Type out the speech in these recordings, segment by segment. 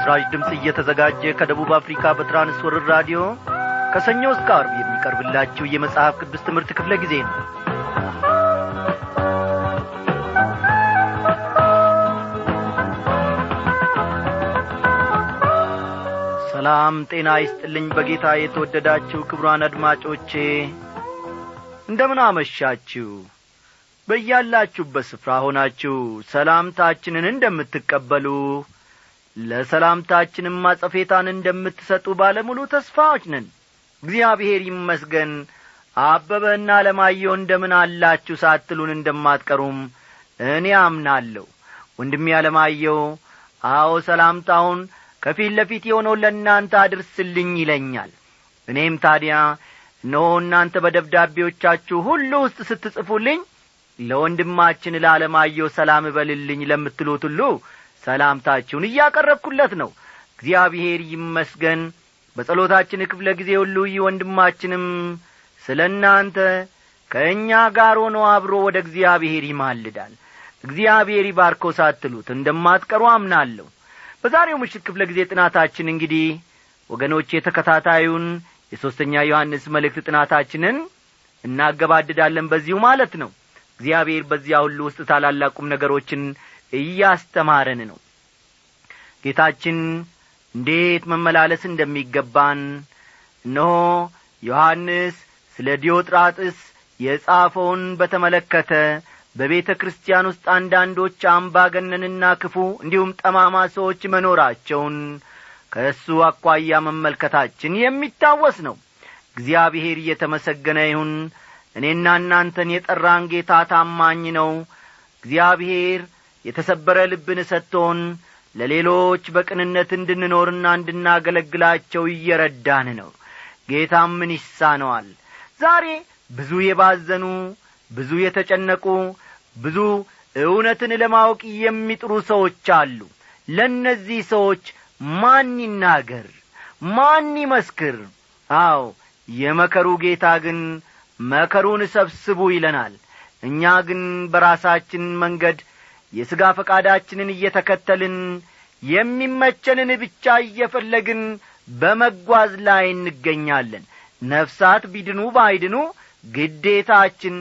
ስራጅ ድምጽ እየተዘጋጀ ከደቡብ አፍሪካ በትራንስ ወርልድ ራዲዮ ከሰኞስ ጋር የሚቀርብላችሁ የመጽሐፍ ቅዱስ ትምህርት ክፍለ ጊዜ ነው። ሰላም ጤና ይስጥልኝ በጌታ የተወደዳችሁ ክቡራን አድማጮቼ፣ እንደምን አመሻችሁ። በእያላችሁበት ስፍራ ሆናችሁ ሰላምታችንን እንደምትቀበሉ ለሰላምታችንም ማጽፈታን እንደምትሰጡ ባለሙሉ ተስፋዎች ነን። እግዚአብሔር ይመስገን። አበበና ለማየው እንደምን አላችሁ ሳትሉን እንደማትቀሩም እኔ አምናለሁ። ወንድሜ ለማየው አዎ ሰላምታውን ከፊት ለፊት የሆነው ለእናንተ አድርስልኝ ይለኛል። እኔም ታዲያ እናንተ በደብዳቤዎቻችሁ ሁሉ ውስጥ ስትጽፉልኝ ለወንድማችን ለዓለማየሁ ሰላም በልልኝ ለምትሉት ሁሉ ሰላምታችሁን እያቀረብኩለት ነው። እግዚአብሔር ይመስገን። በጸሎታችን ክፍለ ጊዜ ሁሉ ይወንድማችንም ስለናንተ ከኛ ጋር ሆኖ አብሮ ወደ እግዚአብሔር ይማልዳል። እግዚአብሔር ይባርኮ ሳትሉት እንደማትቀሩ አምናለሁ። በዛሬው ምሽት ክፍለ ጊዜ ጥናታችን እንግዲህ ወገኖቼ ተከታታዩን የሶስተኛ ዮሐንስ መልእክት ጥናታችንን እናገባድዳለን በዚሁ ማለት ነው። እግዚአብሔር በዚያ ሁሉ ውስጥ ታላላቁም ነገሮችን እያስተማረን ነው። ጌታችን እንዴት መመላለስ እንደሚገባን ነው ዮሐንስ ስለ ዲዮጥራጥስ የጻፈውን በተመለከተ በቤተክርስቲያን ውስጥ አንዳንዶች አምባገነንና ክፉ እንዲሁም ጠማማ ሰዎች መኖራቸውን ከሱ አቋያ መመልከታችን የሚታወስ ነው። እግዚአብሔር የተመሰገነ ይሁን። እኔና እናንተን የጠራን ጌታ ታማኝ ነው። እግዚአብሔር የተሰበረ ልብን ሰጥቶን ለሌሎች በቅንነት እንድንኖርና እንድናገለግላቸው እየረዳን ነው። ጌታ ምን ይሳነዋል? ዛሬ ብዙ የባዘኑ፣ ብዙ የተጨነቁ፣ ብዙ እውነትን ለማወቅ የሚጥሩ ሰዎች አሉ። ለነዚህ ሰዎች ማን ይናገር? ማን ይመስክር? አዎ የመከሩ ጌታ ግን መከሩን ሰብስቡ ይለናል። እኛ ግን በራሳችን መንገድ የሥጋ ፈቃዳችንን እየተከተልን የሚመቸንን ብቻ እየፈለግን በመጓዝ ላይ እንገኛለን። ነፍሳት ቢድኑ ባይድኑ ግዴታችን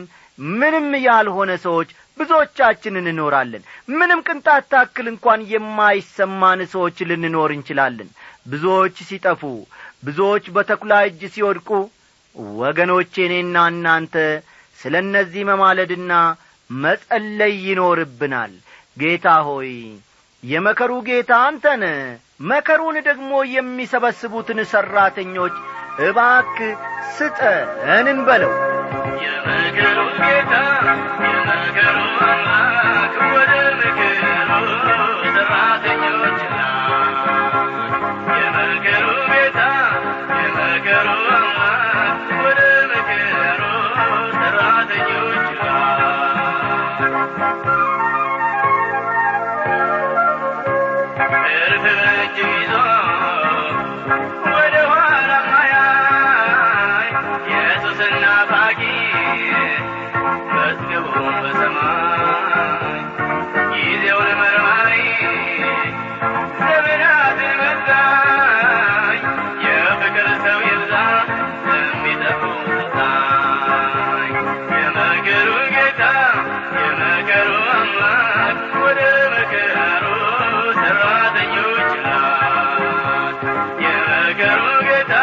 ምንም ያልሆነ ሰዎች ብዙዎቻችን እንኖራለን። ምንም ቅንጣት ታክል እንኳን የማይሰማን ሰዎች ልንኖር እንችላለን። ብዙዎች ሲጠፉ፣ ብዙዎች በተኩላ እጅ ሲወድቁ ወገኖቼ እኔና እናንተ ስለነዚህ መማለድና መጸለይ ይኖርብናል። ጌታ ሆይ የመከሩ ጌታ አንተ ነህ። መከሩን ደግሞ የሚሰበስቡትን ሰራተኞች እባክህ ስጠን እንበለው። የመከሩ ጌታ የመከሩ አምላክ ወደ መከሩ ሰራተኞች ና የመከሩ ጌታ የመከሩ አምላክ ወደ መከሩ ሰራተኞች ና። እርግረጅ ይዞ ወደ ኋላ ማያይ የሱስና ባጊ መዝግቦን በሰማይ ጊዜውን መርማሪ ዘመናትን መዛኝ የፍቅር ሰው ይብዛ የሚጠፉን ስታይ የመገሩ ጌታ የመገሩ አምላክ ወደ መገሩ ሰራተኞች ና የመገሩ ጌታ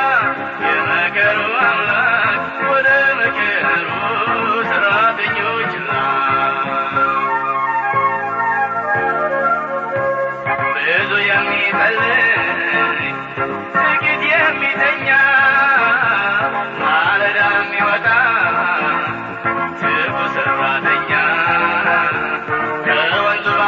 የመገሩ አምላክ ወደ መገሩ ሰራተኞች ና። ብዙ የሚጸልይ ጥቂት የሚተኛ ማለዳ የሚወጣ ትጉ ሰራተኛ ከወንዙ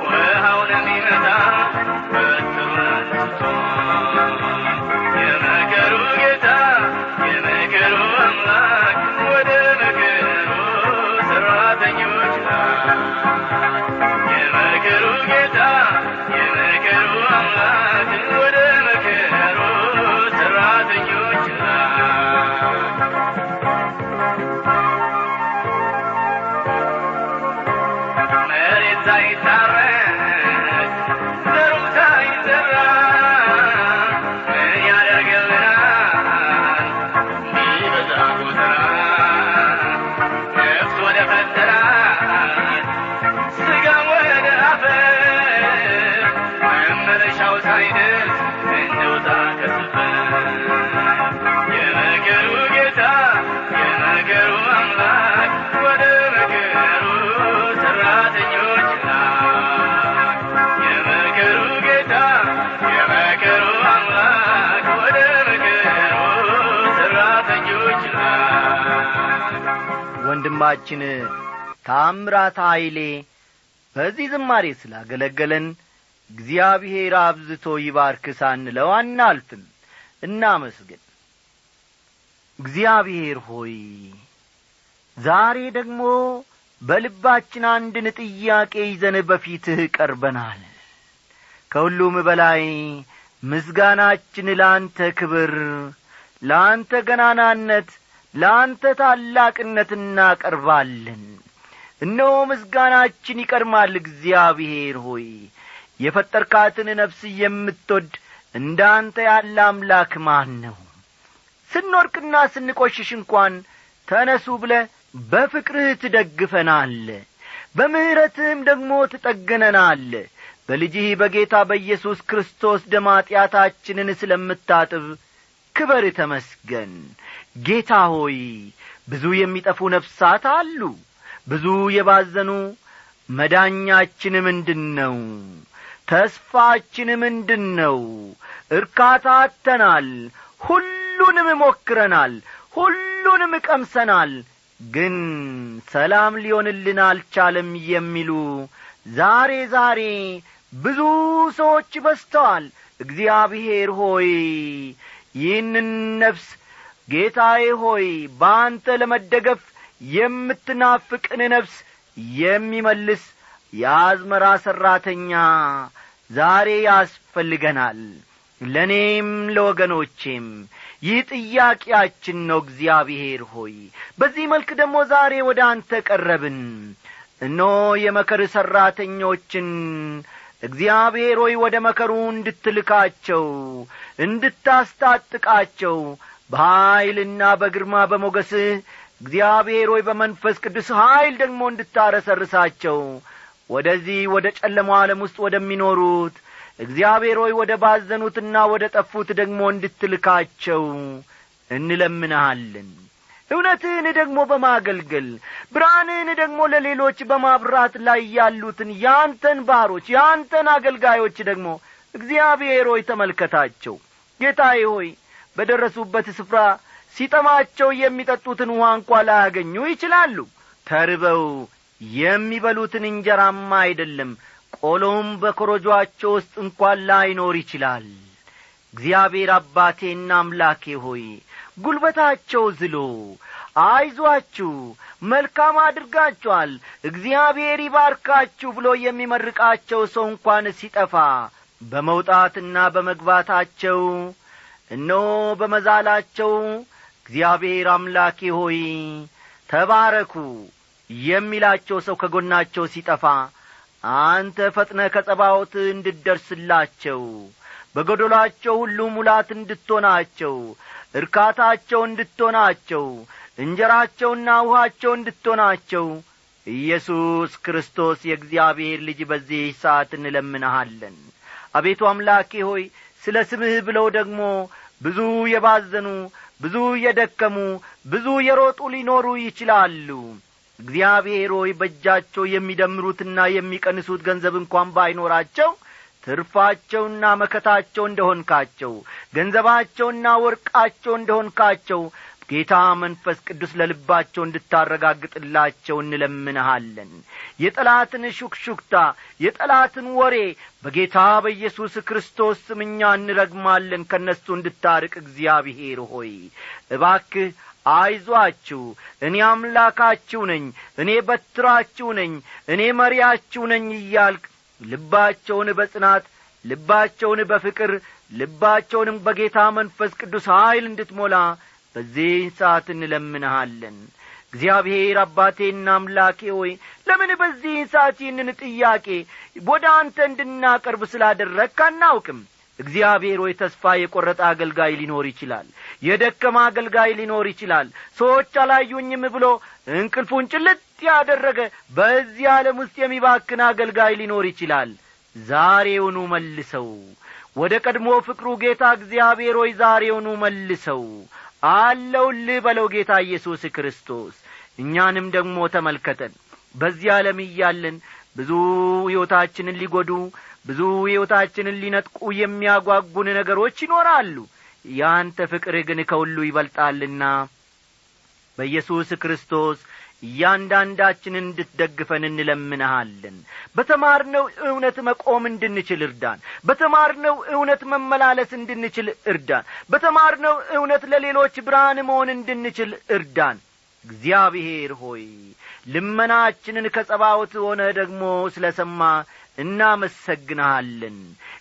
ውሃውን የሚመታ በትሩን አንስቶ የመከሩ ጌታ የመከሩ አምላክ ወደ መከሩ ሰራተኞች ና የመከሩ ጌታ ወንድማችን ታምራት ኃይሌ በዚህ ዝማሬ ስላገለገለን እግዚአብሔር አብዝቶ ይባርክ ሳንለው አናልፍም። እናመስግን። እግዚአብሔር ሆይ ዛሬ ደግሞ በልባችን አንድን ጥያቄ ይዘን በፊትህ ቀርበናል። ከሁሉም በላይ ምስጋናችን ላንተ ክብር፣ ላንተ ገናናነት፣ ላንተ ታላቅነት እናቀርባለን። እነሆ ምስጋናችን ይቀርማል። እግዚአብሔር ሆይ የፈጠርካትን ነፍስ የምትወድ እንዳንተ ያለ አምላክ ማን ነው? ስንወርቅና ስንቆሽሽ እንኳን ተነሱ ብለህ በፍቅርህ ትደግፈናል፣ በምህረትህም ደግሞ ትጠግነናል። በልጅህ በጌታ በኢየሱስ ክርስቶስ ደም ኃጢአታችንን ስለምታጥብ ክብር ተመስገን። ጌታ ሆይ ብዙ የሚጠፉ ነፍሳት አሉ፣ ብዙ የባዘኑ። መዳኛችን ምንድነው? ተስፋችን ምንድነው? እርካታ አተናል፣ ሁሉንም ሞክረናል፣ ሁሉንም ቀምሰናል፣ ግን ሰላም ሊሆንልን አልቻለም የሚሉ ዛሬ ብዙ ሰዎች በስተዋል። እግዚአብሔር ሆይ ይህንን ነፍስ ጌታዬ ሆይ በአንተ ለመደገፍ የምትናፍቅን ነፍስ የሚመልስ የአዝመራ ሠራተኛ ዛሬ ያስፈልገናል። ለኔም ለወገኖቼም ይህ ጥያቄያችን ነው። እግዚአብሔር ሆይ በዚህ መልክ ደግሞ ዛሬ ወደ አንተ ቀረብን። እነሆ የመከር ሠራተኞችን እግዚአብሔር ሆይ ወደ መከሩ እንድትልካቸው፣ እንድታስታጥቃቸው በኃይልና በግርማ በሞገስህ እግዚአብሔር ሆይ በመንፈስ ቅዱስ ኃይል ደግሞ እንድታረሰርሳቸው ወደዚህ ወደ ጨለማው ዓለም ውስጥ ወደሚኖሩት እግዚአብሔር ሆይ ወደ ባዘኑትና ወደ ጠፉት ደግሞ እንድትልካቸው እንለምንሃለን። እውነትህን ደግሞ በማገልገል ብርሃንህን ደግሞ ለሌሎች በማብራት ላይ ያሉትን ያንተን ባሮች ያንተን አገልጋዮች ደግሞ እግዚአብሔር ሆይ ተመልከታቸው። ጌታዬ ሆይ በደረሱበት ስፍራ ሲጠማቸው የሚጠጡትን ውሃ እንኳን ላያገኙ ይችላሉ። ተርበው የሚበሉትን እንጀራማ አይደለም ቆሎም በኮረጆአቸው ውስጥ እንኳን ላይኖር ይችላል። እግዚአብሔር አባቴና አምላኬ ሆይ ጉልበታቸው ዝሎ አይዟችሁ መልካም አድርጋችኋል እግዚአብሔር ይባርካችሁ ብሎ የሚመርቃቸው ሰው እንኳን ሲጠፋ በመውጣትና በመግባታቸው እነሆ በመዛላቸው እግዚአብሔር አምላኬ ሆይ ተባረኩ የሚላቸው ሰው ከጎናቸው ሲጠፋ አንተ ፈጥነ ከጸባዖት እንድትደርስላቸው፣ በጎዶላቸው ሁሉ ሙላት እንድትሆናቸው፣ እርካታቸው እንድትሆናቸው፣ እንጀራቸውና ውሃቸው እንድትሆናቸው ኢየሱስ ክርስቶስ የእግዚአብሔር ልጅ በዚህ ሰዓት እንለምንሃለን። አቤቱ አምላኬ ሆይ ስለ ስምህ ብለው ደግሞ ብዙ የባዘኑ፣ ብዙ የደከሙ፣ ብዙ የሮጡ ሊኖሩ ይችላሉ። እግዚአብሔር ሆይ በእጃቸው የሚደምሩትና የሚቀንሱት ገንዘብ እንኳን ባይኖራቸው ትርፋቸውና መከታቸው እንደሆንካቸው፣ ገንዘባቸውና ወርቃቸው እንደሆንካቸው ጌታ መንፈስ ቅዱስ ለልባቸው እንድታረጋግጥላቸው እንለምንሃለን። የጠላትን ሹክሹክታ፣ የጠላትን ወሬ በጌታ በኢየሱስ ክርስቶስ ስም እኛ እንረግማለን። ከነሱ እንድታርቅ እግዚአብሔር ሆይ እባክህ አይዟችሁ፣ እኔ አምላካችሁ ነኝ፣ እኔ በትራችሁ ነኝ፣ እኔ መሪያችሁ ነኝ እያልክ ልባቸውን በጽናት፣ ልባቸውን በፍቅር፣ ልባቸውንም በጌታ መንፈስ ቅዱስ ኃይል እንድትሞላ በዚህ ሰዓት እንለምንሃለን። እግዚአብሔር አባቴና አምላኬ ሆይ ለምን በዚህ ሰዓትንን ጥያቄ ወደ አንተ እንድናቀርብ ስላደረክ አናውቅም። እግዚአብሔር ሆይ ተስፋ የቆረጠ አገልጋይ ሊኖር ይችላል፣ የደከመ አገልጋይ ሊኖር ይችላል፣ ሰዎች አላዩኝም ብሎ እንቅልፉን ጭልጥ ያደረገ በዚህ ዓለም ውስጥ የሚባክን አገልጋይ ሊኖር ይችላል። ዛሬውኑ መልሰው ወደ ቀድሞ ፍቅሩ ጌታ እግዚአብሔር ሆይ ዛሬውኑ መልሰው አለውልህ በለው። ጌታ ኢየሱስ ክርስቶስ እኛንም ደግሞ ተመልከተን። በዚህ ዓለም ይያልን ብዙ ሕይወታችንን ሊጎዱ ብዙ ሕይወታችንን ሊነጥቁ የሚያጓጉን ነገሮች ይኖራሉ። ያንተ ፍቅር ግን ከሁሉ ይበልጣልና በኢየሱስ ክርስቶስ ያንዳንዳችንን እንድትደግፈን እንለምንሃለን። በተማርነው እውነት መቆም እንድንችል እርዳን። በተማርነው እውነት መመላለስ እንድንችል እርዳን። በተማርነው እውነት ለሌሎች ብርሃን መሆን እንድንችል እርዳን። እግዚአብሔር ሆይ ልመናችንን ከጸባዖት ሆነ ደግሞ ስለሰማ እናመሰግንሃለን።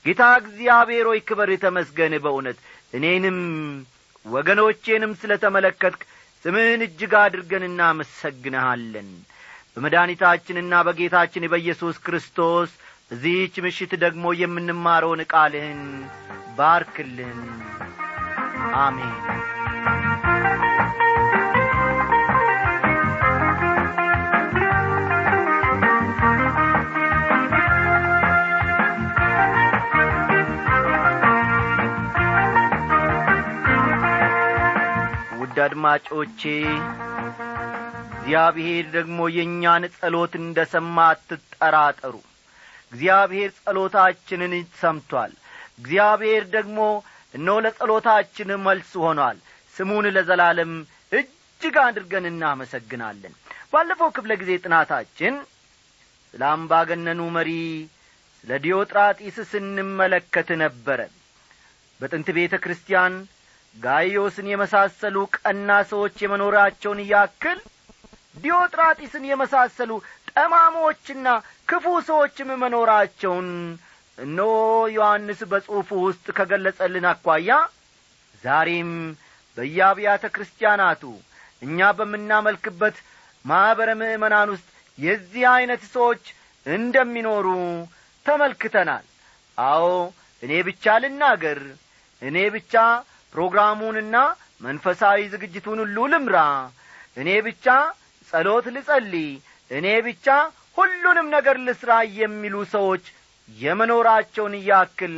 ጌታ እግዚአብሔር ሆይ ክብር ተመስገን። በእውነት እኔንም ወገኖቼንም ስለተመለከትክ ስምህን እጅግ አድርገን እናመሰግንሃለን። በመድኃኒታችንና በጌታችን በኢየሱስ ክርስቶስ በዚህች ምሽት ደግሞ የምንማረውን ቃልህን ባርክልን። አሜን። አድማጮቼ እግዚአብሔር ደግሞ የኛን ጸሎት እንደሰማ አትጠራጠሩ። እግዚአብሔር ጸሎታችንን ሰምቷል። እግዚአብሔር ደግሞ እነሆ ለጸሎታችን መልስ ሆኗል። ስሙን ለዘላለም እጅግ አድርገን እናመሰግናለን። ባለፈው ክፍለ ጊዜ ጥናታችን ስለ አምባገነኑ መሪ ስለ ዲዮጥራጢስ ስንመለከት ነበር። በጥንት ቤተክርስቲያን ጋይዮስን የመሳሰሉ ቀና ሰዎች የመኖራቸውን ያክል ዲዮጥራጢስን የመሳሰሉ ጠማሞችና ክፉ ሰዎችም መኖራቸውን ነው ዮሐንስ በጽሑፉ ውስጥ ከገለጸልን አኳያ ዛሬም በያብያተ ክርስቲያናቱ እኛ በመናመልክበት ማህበረ ምእመናን ውስጥ የዚህ አይነት ሰዎች እንደሚኖሩ ተመልክተናል። አዎ እኔ ብቻ ልናገር፣ እኔ ብቻ ፕሮግራሙንና መንፈሳዊ ዝግጅቱን ሁሉ ልምራ፣ እኔ ብቻ ጸሎት ልጸልይ፣ እኔ ብቻ ሁሉንም ነገር ልስራ የሚሉ ሰዎች የመኖራቸውን ያክል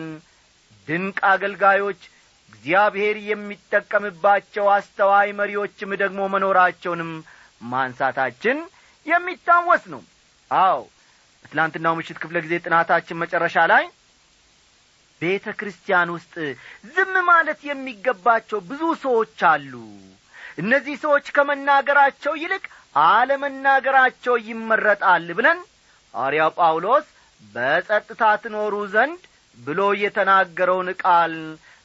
ድንቅ አገልጋዮች እግዚአብሔር የሚጠቀምባቸው አስተዋይ መሪዎችም ደግሞ መኖራቸውንም ማንሳታችን የሚታወስ ነው። አዎ ትላንትናው ምሽት ክፍለ ጊዜ ጥናታችን መጨረሻ ላይ ቤተክርስቲያን ውስጥ ዝም ማለት የሚገባቸው ብዙ ሰዎች አሉ። እነዚህ ሰዎች ከመናገራቸው ይልቅ አለመናገራቸው ይመረጣል ብለን ሐዋርያው ጳውሎስ በጸጥታ ትኖሩ ዘንድ ብሎ የተናገረውን ቃል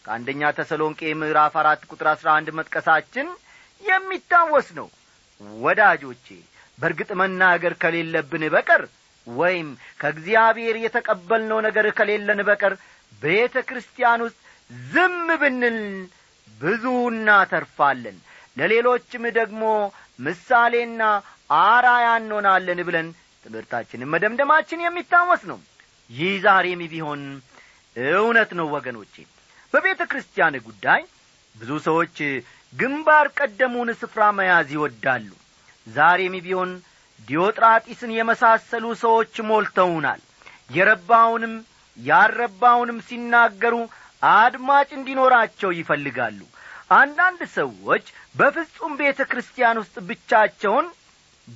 ከአንደኛ ተሰሎንቄ ምዕራፍ 4 ቁጥር 11 መጥቀሳችን የሚታወስ ነው። ወዳጆቼ በእርግጥ መናገር ከሌለብን በቀር ወይም ከእግዚአብሔር የተቀበልነው ነገር ከሌለን በቀር ቤተክርስቲያን ውስጥ ዝም ብንል ብዙ እናተርፋለን፣ ለሌሎችም ደግሞ ምሳሌና አራያ እንሆናለን ብለን ትምህርታችንን መደምደማችን የሚታወስ ነው። ይህ ዛሬም ቢሆን እውነት ነው ወገኖቼ። በቤተክርስቲያን ጉዳይ ብዙ ሰዎች ግንባር ቀደሙን ስፍራ መያዝ ይወዳሉ። ዛሬም ቢሆን ዲዮጥራጢስን የመሳሰሉ ሰዎች ሞልተውናል። የረባውንም ያረባውንም ሲናገሩ አድማጭ እንዲኖራቸው ይፈልጋሉ። አንዳንድ ሰዎች በፍጹም ቤተክርስቲያን ውስጥ ብቻቸውን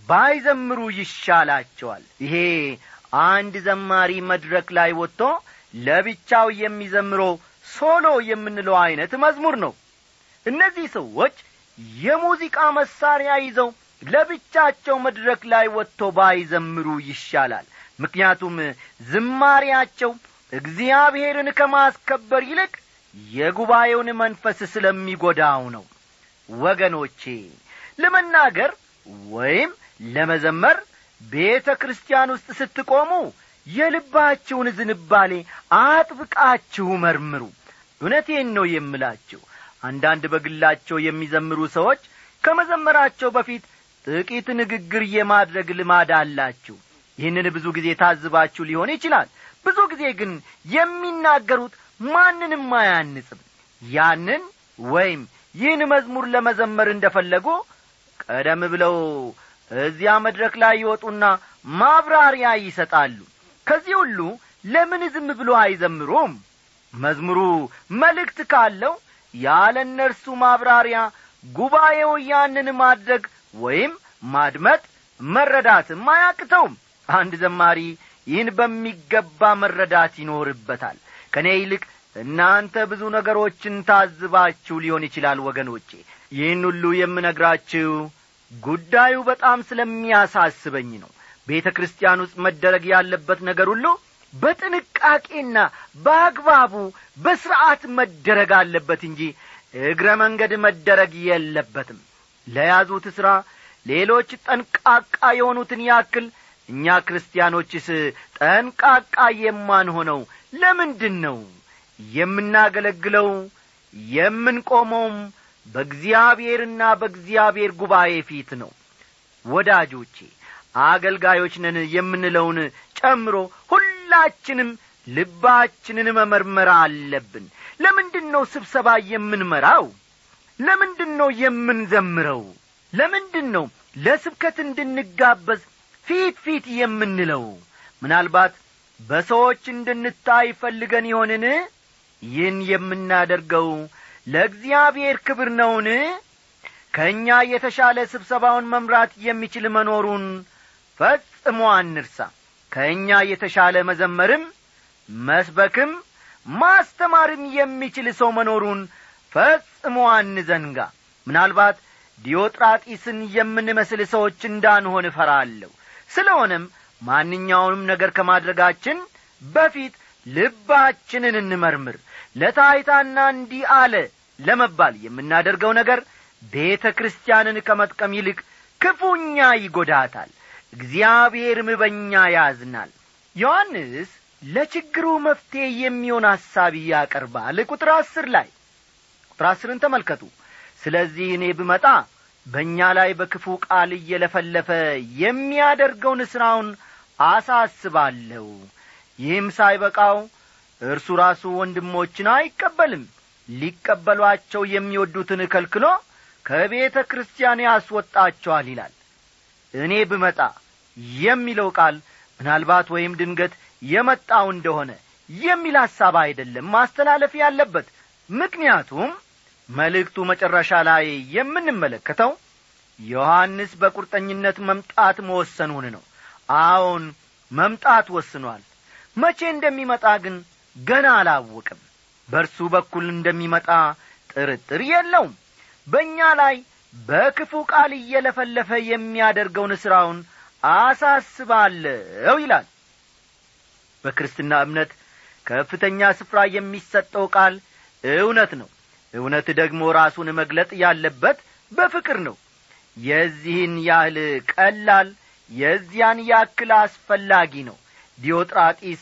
ባይዘምሩ ይሻላቸዋል። ይሄ አንድ ዘማሪ መድረክ ላይ ወጥቶ ለብቻው የሚዘምረው ሶሎ የምንለው አይነት መዝሙር ነው። እነዚህ ሰዎች የሙዚቃ መሳሪያ ይዘው ለብቻቸው መድረክ ላይ ወጥቶ ባይዘምሩ ይሻላል። ምክንያቱም ዝማሪያቸው እግዚአብሔርን ከማስከበር ይልቅ የጉባኤውን መንፈስ ስለሚጎዳው ነው። ወገኖቼ ለመናገር ወይም ለመዘመር ቤተክርስቲያን ውስጥ ስትቆሙ የልባችሁን ዝንባሌ አጥብቃችሁ መርምሩ። እውነቴን ነው የምላችሁ። አንዳንድ በግላቸው የሚዘምሩ ሰዎች ከመዘመራቸው በፊት ጥቂት ንግግር የማድረግ ልማድ አላችሁ። ይህንን ብዙ ጊዜ ታዝባችሁ ሊሆን ይችላል። ብዙ ጊዜ ግን የሚናገሩት ማንንም ማያንጽም። ያንን ወይም ይህን መዝሙር ለመዘመር እንደፈለጉ ቀደም ብለው እዚያ መድረክ ላይ ይወጡና ማብራሪያ ይሰጣሉ። ከዚህ ሁሉ ለምን ዝም ብሎ አይዘምሩም? መዝሙሩ መልእክት ካለው ያለነርሱ ማብራሪያ ጉባኤው ያንን ማድረግ ወይም ማድመጥ መረዳት ማያቅተውም። አንድ ዘማሪ ይህን በሚገባ መረዳት ይኖርበታል። ከኔ ይልቅ እናንተ ብዙ ነገሮችን ታዝባችሁ ሊሆን ይችላል ወገኖቼ። ይህን ሁሉ የምነግራችሁ ጉዳዩ በጣም ስለሚያሳስበኝ ነው። ቤተክርስቲያን ውስጥ መደረግ ያለበት ነገር ሁሉ በጥንቃቄና በአግባቡ በሥርዓት መደረግ አለበት እንጂ እግረ መንገድ መደረግ የለበትም። ለያዙት ሥራ ሌሎች ጠንቃቃ የሆኑትን ያክል እኛ ክርስቲያኖችስ ጠንቃቃ የማንሆነው ለምንድን ነው? የምናገለግለው የምንቆመውም በእግዚአብሔርና በእግዚአብሔር ጉባኤ ፊት ነው። ወዳጆቼ አገልጋዮች ነን የምንለውን ጨምሮ ሁላችንም ልባችንን መመርመር አለብን። ለምንድነው ስብሰባ የምንመራው? ለምንድነው የምንዘምረው? ለምንድነው ለስብከት እንድንጋበዝ ፊት የምንለው? ምናልባት በሰዎች እንድንታይ ፈልገን ይሆንን? ይህን የምናደርገው ለእግዚአብሔር ክብር ነውን? ከኛ የተሻለ ስብሰባውን መምራት የሚችል መኖሩን ፈጽሞ አንርሳ። ከኛ የተሻለ መዘመርም መስበክም ማስተማርም የሚችል ሰው መኖሩን ፈጽሞ አንዘንጋ። ምናልባት ዲዮጥራጢስን የምንመስል ሰዎች እንዳንሆን እፈራለሁ። ስለሆነም ማንኛውንም ነገር ከማድረጋችን በፊት ልባችንን እንመርምር። ለታይታና እንዲህ አለ ለመባል የምናደርገው ነገር ቤተክርስቲያንን ከመጥቀም ይልቅ ክፉኛ ይጎዳታል። እግዚአብሔርም በእኛ ያዝናል። ዮሐንስ ለችግሩ መፍትሄ የሚሆን ሐሳብ ያቀርባል። ቁጥር 10 ተመልከቱ። ስለዚህ እኔ ብመጣ በእኛ ላይ በክፉ ቃል እየለፈለፈ የሚያደርገውን ሥራውን አሳስባለሁ። ይህም ሳይበቃው እርሱ ራሱ ወንድሞችን አይቀበልም። ሊቀበሏቸው የሚወዱትን ከልክሎ ከቤተ ክርስቲያን ያስወጣቸዋል ይላል። እኔ ብመጣ የሚለው ቃል ምናልባት ወይም ድንገት የመጣው እንደሆነ የሚል ሐሳብ አይደለም ማስተላለፍ ያለበት። ምክንያቱም መልእክቱ መጨረሻ ላይ የምንመለከተው ዮሐንስ በቁርጠኝነት መምጣት መወሰኑን ነው። አሁን መምጣት ወስኗል። መቼ እንደሚመጣ ግን ገና አላወቅም። በርሱ በኩል እንደሚመጣ ጥርጥር የለውም። በእኛ ላይ በክፉ ቃል እየለፈለፈ የሚያደርገውን ሥራውን አሳስባለሁ ይላል። በክርስትና እምነት ከፍተኛ ስፍራ የሚሰጠው ቃል እውነት ነው። እውነት ደግሞ ራሱን መግለጥ ያለበት በፍቅር ነው። የዚህን ያህል ቀላል የዚያን ያክል አስፈላጊ ነው። ዲዮጥራጢስ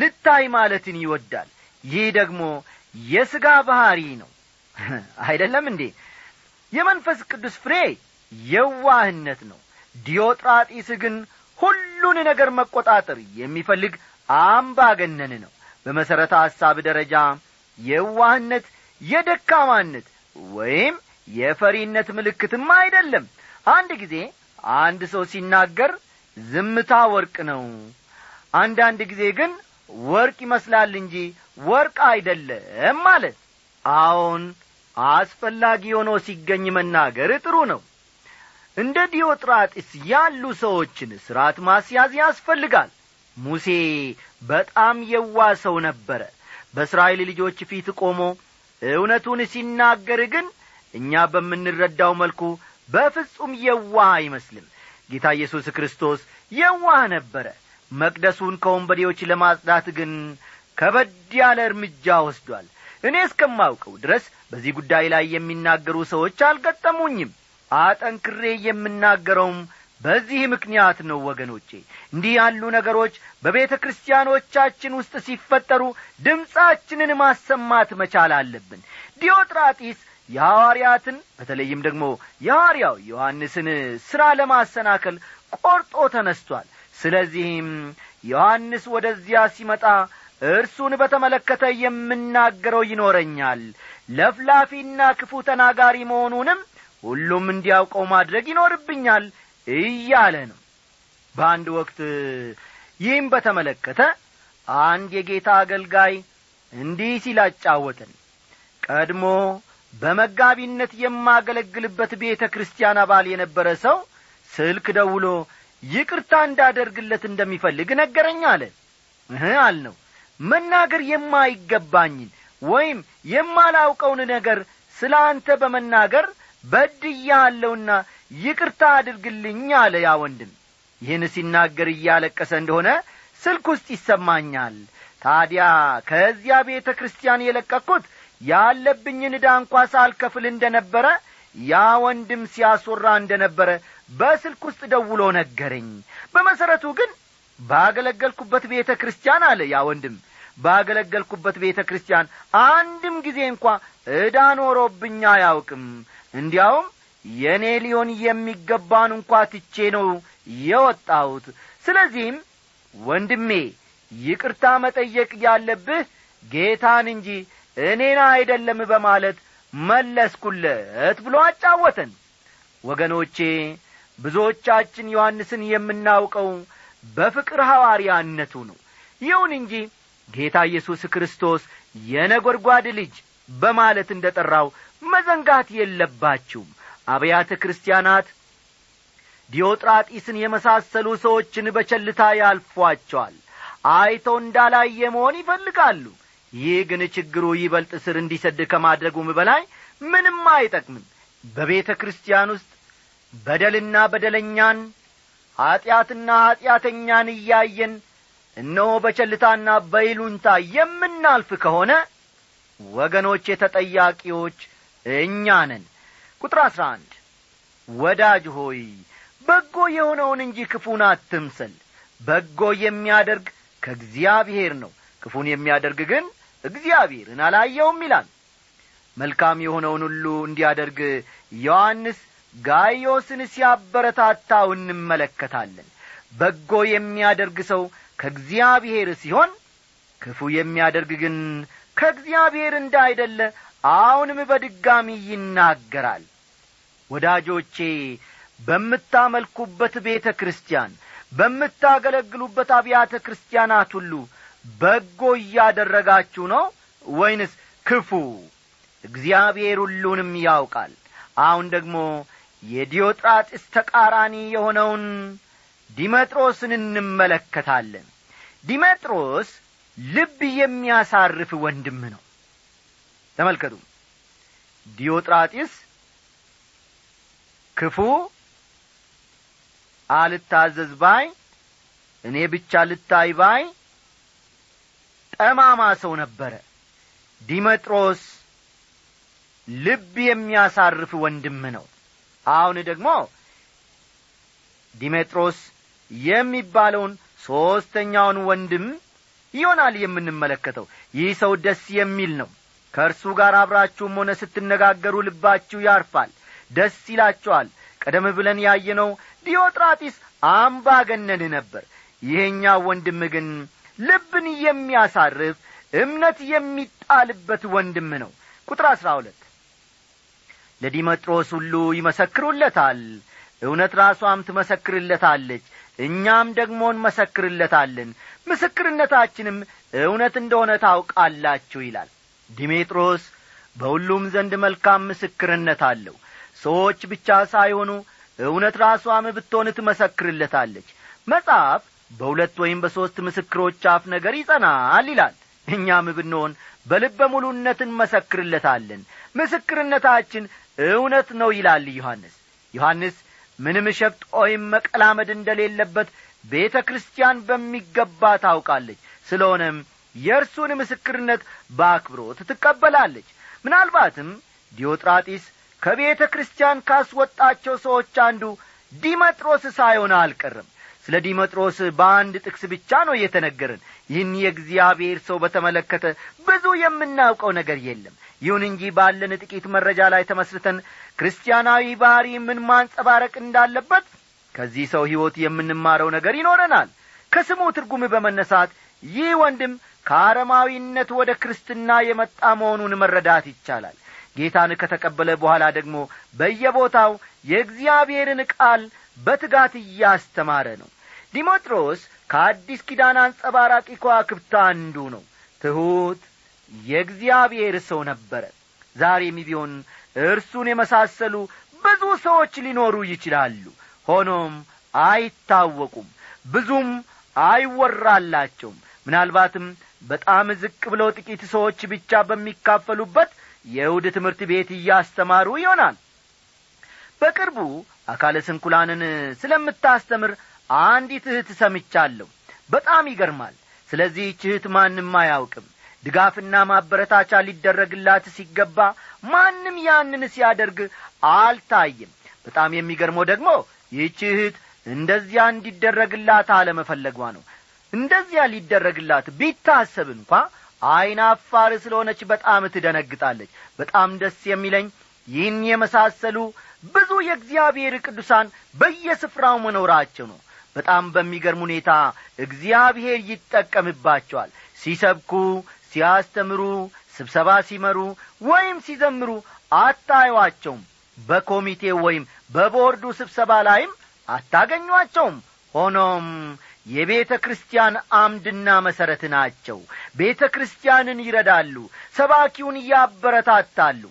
ልታይ ማለትን ይወዳል። ይህ ደግሞ የሥጋ ባህሪ ነው አይደለም እንዴ? የመንፈስ ቅዱስ ፍሬ የዋህነት ነው። ዲዮጥራጢስ ግን ሁሉን ነገር መቆጣጠር የሚፈልግ አምባገነን ነው። በመሠረተ ሐሳብ ደረጃ የዋህነት የደካማነት ወይም የፈሪነት ምልክትም አይደለም። አንድ ጊዜ አንድ ሰው ሲናገር ዝምታ ወርቅ ነው፣ አንዳንድ ጊዜ ግን ወርቅ ይመስላል እንጂ ወርቅ አይደለም ማለት። አሁን አስፈላጊ ሆኖ ሲገኝ መናገር ጥሩ ነው። እንደ ዲዮጥራጢስ ያሉ ሰዎችን ሥርዓት ማስያዝ ያስፈልጋል። ሙሴ በጣም የዋህ ሰው ነበረ። በእስራኤል ልጆች ፊት ቆሞ እውነቱን ሲናገር ግን እኛ በምንረዳው መልኩ በፍጹም የዋህ አይመስልም። ጌታ ኢየሱስ ክርስቶስ የዋህ ነበረ። መቅደሱን ከወንበዴዎች ለማጽዳት ግን ከበድ ያለ እርምጃ ወስዷል። እኔ እስከማውቀው ድረስ በዚህ ጉዳይ ላይ የሚናገሩ ሰዎች አልገጠሙኝም። አጠንክሬ የምናገረውም በዚህ ምክንያት ነው ወገኖቼ። እንዲህ ያሉ ነገሮች በቤተክርስቲያኖቻችን ውስጥ ሲፈጠሩ ድምጻችንን ማሰማት መቻል አለብን። ዲዮጥራጢስ ያዋሪያትን በተለይም ደግሞ ያዋሪያው ዮሐንስን ስራ ለማሰናከል ቆርጦ ተነስቷል። ስለዚህም ዮሐንስ ወደዚያ ሲመጣ እርሱን በተመለከተ የምናገረው ይኖርኛል፣ ለፍላፊና ክፉ ተናጋሪ መሆኑንም ሁሉም እንዲያውቀው ማድረግ ይኖርብኛል እያለ ነው። በአንድ ወቅት ይህን በተመለከተ አንድ የጌታ አገልጋይ እንዲህ ሲላጫወተን፣ ቀድሞ በመጋቢነት የማገለግልበት ቤተክርስቲያን አባል የነበረ ሰው ስልክ ደውሎ ይቅርታ እንዳደርግለት እንደሚፈልግ ነገረኝ አለ። አልነው መናገር የማይገባኝን ወይም የማላውቀውን ነገር ስላንተ በመናገር በድያለሁና ይቅርታ አድርግልኝ አለ ያ ወንድም። ይህን ሲናገር እያለቀሰ እንደሆነ ስልክ ውስጥ ይሰማኛል። ታዲያ ከዚያ ቤተክርስቲያን የለቀኩት ያለብኝን ዕዳ እንኳን ሳልከፍል እንደነበረ ያ ወንድም ሲያስወራ እንደነበረ በስልክ ውስጥ ደውሎ ነገረኝ። በመሰረቱ ግን ባገለገልኩበት ቤተክርስቲያን አለ ያ ወንድም፣ ባገለገልኩበት ቤተክርስቲያን አንድም ጊዜ እንኳን ዕዳ ኖሮብኝ አያውቅም። እንዲያውም የኔ ሊሆን የሚገባን እንኳን ትቼ ነው የወጣሁት። ስለዚህም ወንድሜ ይቅርታ መጠየቅ ያለብህ ጌታን እንጂ እኔን አይደለም በማለት መለስኩለት ብሎ አጫወተን። ወገኖቼ ብዙዎቻችን ዮሐንስን የምናውቀው በፍቅር ሐዋርያነቱ ነው። ይሁን እንጂ ጌታ ኢየሱስ ክርስቶስ የነጎድጓድ ልጅ በማለት እንደጠራው መዘንጋት የለባችሁም። አብያተ ክርስቲያናት ዲዮጥራጢስን የመሳሰሉ ሰዎችን በቸልታ ያልፏቸዋል። አይተው እንዳላየ መሆን ይፈልጋሉ። ይህ ግን ችግሩ ይበልጥ ስር እንዲሰድ ከማድረጉም በላይ ምንም አይጠቅምም። በቤተክርስቲያን ውስጥ በደልና በደለኛን፣ ኃጢአትና ኃጢአተኛን እያየን እነሆ በቸልታና በይሉንታ የምናልፍ ከሆነ ወገኖቼ ተጠያቂዎች እኛ ነን። ቁጥር 11 ወዳጅ ሆይ በጎ የሆነውን እንጂ ክፉን አትምሰል። በጎ የሚያደርግ ከእግዚአብሔር ነው፣ ክፉን የሚያደርግ ግን እግዚአብሔርን አላየውም ይላል። መልካም የሆነውን ሁሉ እንዲያደርግ ዮሐንስ ጋይዮስን ሲያበረታታው እንመለከታለን። በጎ የሚያደርግ ሰው ከእግዚአብሔር ሲሆን ክፉ የሚያደርግ ግን ከእግዚአብሔር እንዳይደለ አሁንም በድጋሚ ይናገራል። ወዳጆቼ በምታመልኩበት ቤተክርስቲያን፣ በምታገለግሉበት አብያተ ክርስቲያናት ሁሉ በጎ እያደረጋችሁ ነው ወይንስ ክፉ? እግዚአብሔር ሁሉንም ያውቃል። አሁን ደግሞ የዲዮጥራጢስ ተቃራኒ የሆነውን ዲሜጥሮስን እንመለከታለን። ዲሜጥሮስ ልብ የሚያሳርፍ ወንድም ነው። ተመልከቱ፣ ዲዮጥራጢስ ክፉ፣ አልታዘዝ ባይ፣ እኔ ብቻ ልታይ ባይ ጠማማ ሰው ነበረ። ዲሜጥሮስ ልብ የሚያሳርፍ ወንድም ነው። አሁን ደግሞ ዲሜጥሮስ የሚባለውን ሶስተኛውን ወንድም ይሆናል የምንመለከተው። ይህ ሰው ደስ የሚል ነው። ከእርሱ ጋር አብራችሁም ሆነ ስትነጋገሩ ልባችሁ ያርፋል፣ ደስ ይላችኋል። ቀደም ብለን ያየነው ዲዮጥራጢስ አምባገነን ነበር። ይሄኛው ወንድም ግን ልብን የሚያሳርፍ እምነት የሚጣልበት ወንድም ነው። ቁጥር 12 ለዲሜጥሮስ ሁሉ ይመሰክሩለታል፣ እውነት ራሷም ትመሰክርለታለች፣ እኛም ደግሞ እንመሰክርለታለን፣ ምስክርነታችንም እውነት እንደሆነ ታውቃላችሁ ይላል። ዲሜጥሮስ በሁሉም ዘንድ መልካም ምስክርነት አለው። ሰዎች ብቻ ሳይሆኑ እውነት ራሷም ብትሆን ትመሰክርለታለች። መጽሐፍ በሁለት ወይም በሶስት ምስክሮች አፍ ነገር ይጸናል ይላል። እኛም ብንሆን በልበ ሙሉነት እንመሰክርለታለን፣ ምስክርነታችን እውነት ነው ይላል ዮሐንስ ምንም ሸፍጥ ወይም መቀላመድ እንደሌለበት ቤተክርስቲያን በሚገባ ታውቃለች። ስለሆነም የእርሱን ምስክርነት በአክብሮት ትቀበላለች። ምናልባትም ዲዮጥራጢስ ከቤተክርስቲያን ካስወጣቸው ሰዎች አንዱ ዲሜጥሮስ ሳይሆን አልቀረም። ስለ ዲሜጥሮስ በአንድ ጥቅስ ብቻ ነው የተነገረን። ይህን የእግዚአብሔር ሰው በተመለከተ ብዙ የምናውቀው ነገር የለም። ይሁን እንጂ ባለን ጥቂት መረጃ ላይ ተመስርተን ክርስቲያናዊ ባህሪ ምን ማንጸባረቅ እንዳለበት ከዚህ ሰው ሕይወት የምንማረው ነገር ይኖረናል። ከስሙ ትርጉም በመነሳት ይህ ወንድም ከአረማዊነት ወደ ክርስትና የመጣ መሆኑን መረዳት ይቻላል። ጌታን ከተቀበለ በኋላ ደግሞ በየቦታው የእግዚአብሔርን ቃል በትጋት ያስተማረ ነው። ዲሜጥሮስ ከአዲስ ኪዳን አንጸባራቂ ከዋክብት አንዱ ነው። ትሁት የእግዚአብሔር ሰው ነበር። ዛሬም ቢሆን እርሱን የመሳሰሉ ብዙ ሰዎች ሊኖሩ ይችላሉ። ሆኖም አይታወቁም፣ ብዙም አይወራላቸውም። ምናልባትም በጣም ዝቅ ብለው ጥቂት ሰዎች ብቻ በሚካፈሉበት የይሁዳ ትምህርት ቤት ያስተማሩ ይሆናል። በቅርቡ አካለ ስንኩላንን ስለምታስተምር አንዲት እህት ሰምቻለሁ። በጣም ይገርማል። ስለዚህ እህት ማንም አያውቅም። ድጋፍና ማበረታቻ ሊደረግላት ሲገባ ማንም ያንን ሲያደርግ አልታየም። በጣም የሚገርመው ደግሞ ይህች እህት እንደዚያ እንዲደረግላት አለመፈለጓ ነው። እንደዚያ ሊደረግላት ቢታሰብ እንኳን አይና አፋር ስለሆነች በጣም ትደነግጣለች። በጣም ደስ የሚለኝ ይህን የመሳሰሉ ብዙ የእግዚአብሔር ቅዱሳን በየስፍራው መኖራቸው ነው። በጣም በሚገርም ሁኔታ እግዚአብሔር ይጠቀምባቸዋል። ሲሰብኩ፣ ሲያስተምሩ፣ ስብሰባ ሲመሩ ወይም ሲዘምሩ አታዩዋቸውም። በኮሚቴ ወይም በቦርዱ ስብሰባ ላይም አታገኙዋቸውም። ሆኖም የቤተክርስቲያን አምድና መሰረት ናቸው። ቤተክርስቲያንን ይረዳሉ፣ ሰባኪውን ያበረታታሉ።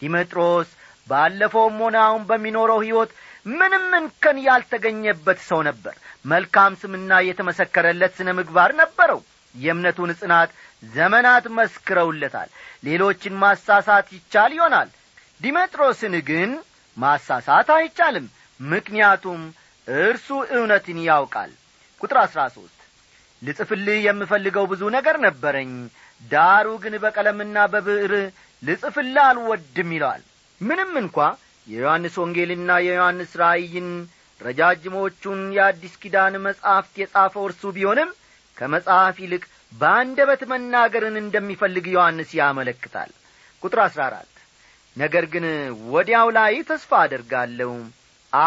ዲሜጥሮስ ባለፈው ሞናውን በሚኖረው ሕይወት ምንም እንከን ያልተገኘበት ሰው ነበር። መልካም ስምና የተመሰከረለት ስነ ምግባር ነበረው። የእምነቱን ጽናት ዘመናት መስክረውለታል። ሌሎችን ማሳሳት ይቻል ይሆናል፣ ዲሜጥሮስን ግን ማሳሳት አይቻልም። ምክንያቱም እርሱ እውነትን ያውቃል። ቁጥር 13 ልጽፍልህ የምፈልገው ብዙ ነገር ነበረኝ፣ ዳሩ ግን በቀለምና በብዕር ልጽፍልህ አልወድም ይላል። ምንም እንኳን የዮሐንስ ወንጌልና የዮሐንስ ራእይን ረጃጅሞቹን የአዲስ ኪዳን መጻሕፍት የጻፈው እርሱ ቢሆንም ከመጻሕፍ ይልቅ በአንደበት መናገርን እንደሚፈልግ ዮሐንስ ያመለክታል። ቁጥር 14 ነገር ግን ወዲያው ላይ ተስፋ አደርጋለሁ፣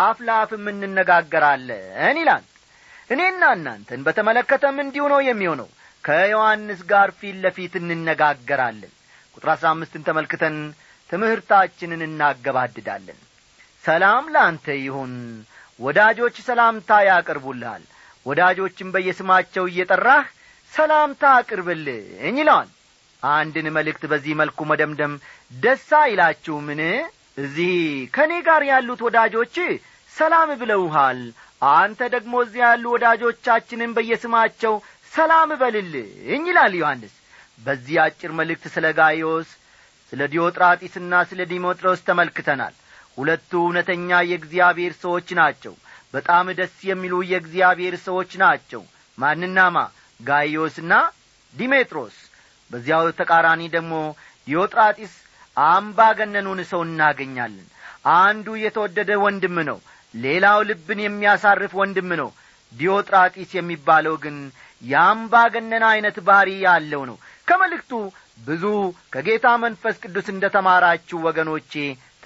አፍ ለአፍም እንነጋገራለን ይላል። እኔና እናንተን በተመለከተም እንዲሁ ነው የሚሆነው። ከዮሐንስ ጋር ፊት ለፊት እንነጋገራለን። ቁጥር 15ን ተመልክተን ትምህርታችንን እናገባድዳለን። ሰላም ላንተ ይሁን። ወዳጆች ሰላምታ ያቀርቡልሃል፣ ወዳጆችም በየስማቸው እየጠራህ ሰላምታ አቅርብልኝ ይላል። አንድን መልእክት በዚህ መልኩ መደምደም ደስ አይላችሁ? ምን እዚህ ከኔ ጋር ያሉት ወዳጆች ሰላም ብለውሃል፣ አንተ ደግሞ እዚህ ያሉ ወዳጆቻችንን በየስማቸው ሰላም በልልኝ ይላል ዮሐንስ። በዚህ አጭር መልእክት ስለ ጋይዮስ፣ ስለ ዲዮጥራጢስና ስለ ዲሜጥሮስ ተመልክተናል። ሁለቱ እውነተኛ የእግዚአብሔር ሰዎች ናቸው። በጣም ደስ የሚሉ የእግዚአብሔር ሰዎች ናቸው። ማንናማ? ጋይዮስና ዲሜጥሮስ። በዚያው ተቃራኒ ደግሞ ዲዮጥራጢስ አምባገነኑን ሰው እናገኛለን። አንዱ የተወደደ ወንድም ነው፣ ሌላው ልብን የሚያሳርፍ ወንድም ነው። ዲዮጥራጢስ የሚባለው ግን የአምባገነን አይነት ባህሪ ያለው ነው። ከመልእክቱ ብዙ ከጌታ መንፈስ ቅዱስ እንደተማራችሁ ወገኖቼ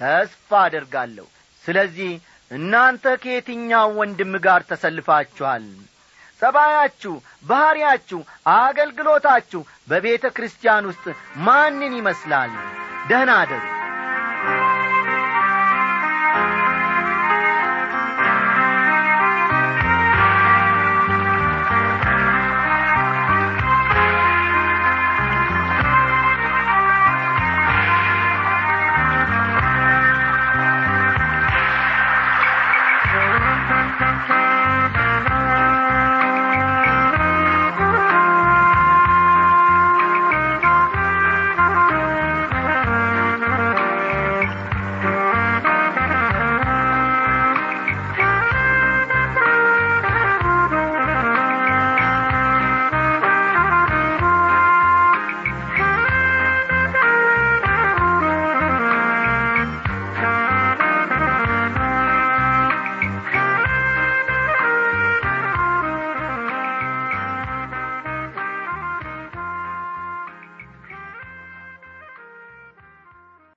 ተስፋ አደርጋለሁ። ስለዚህ እናንተ ከየትኛው ወንድም ጋር ተሰልፋችኋል? ጸባያችሁ፣ ባህሪያችሁ፣ አገልግሎታችሁ በቤተክርስቲያን ውስጥ ማንን ይመስላል? ደህና አደሩ።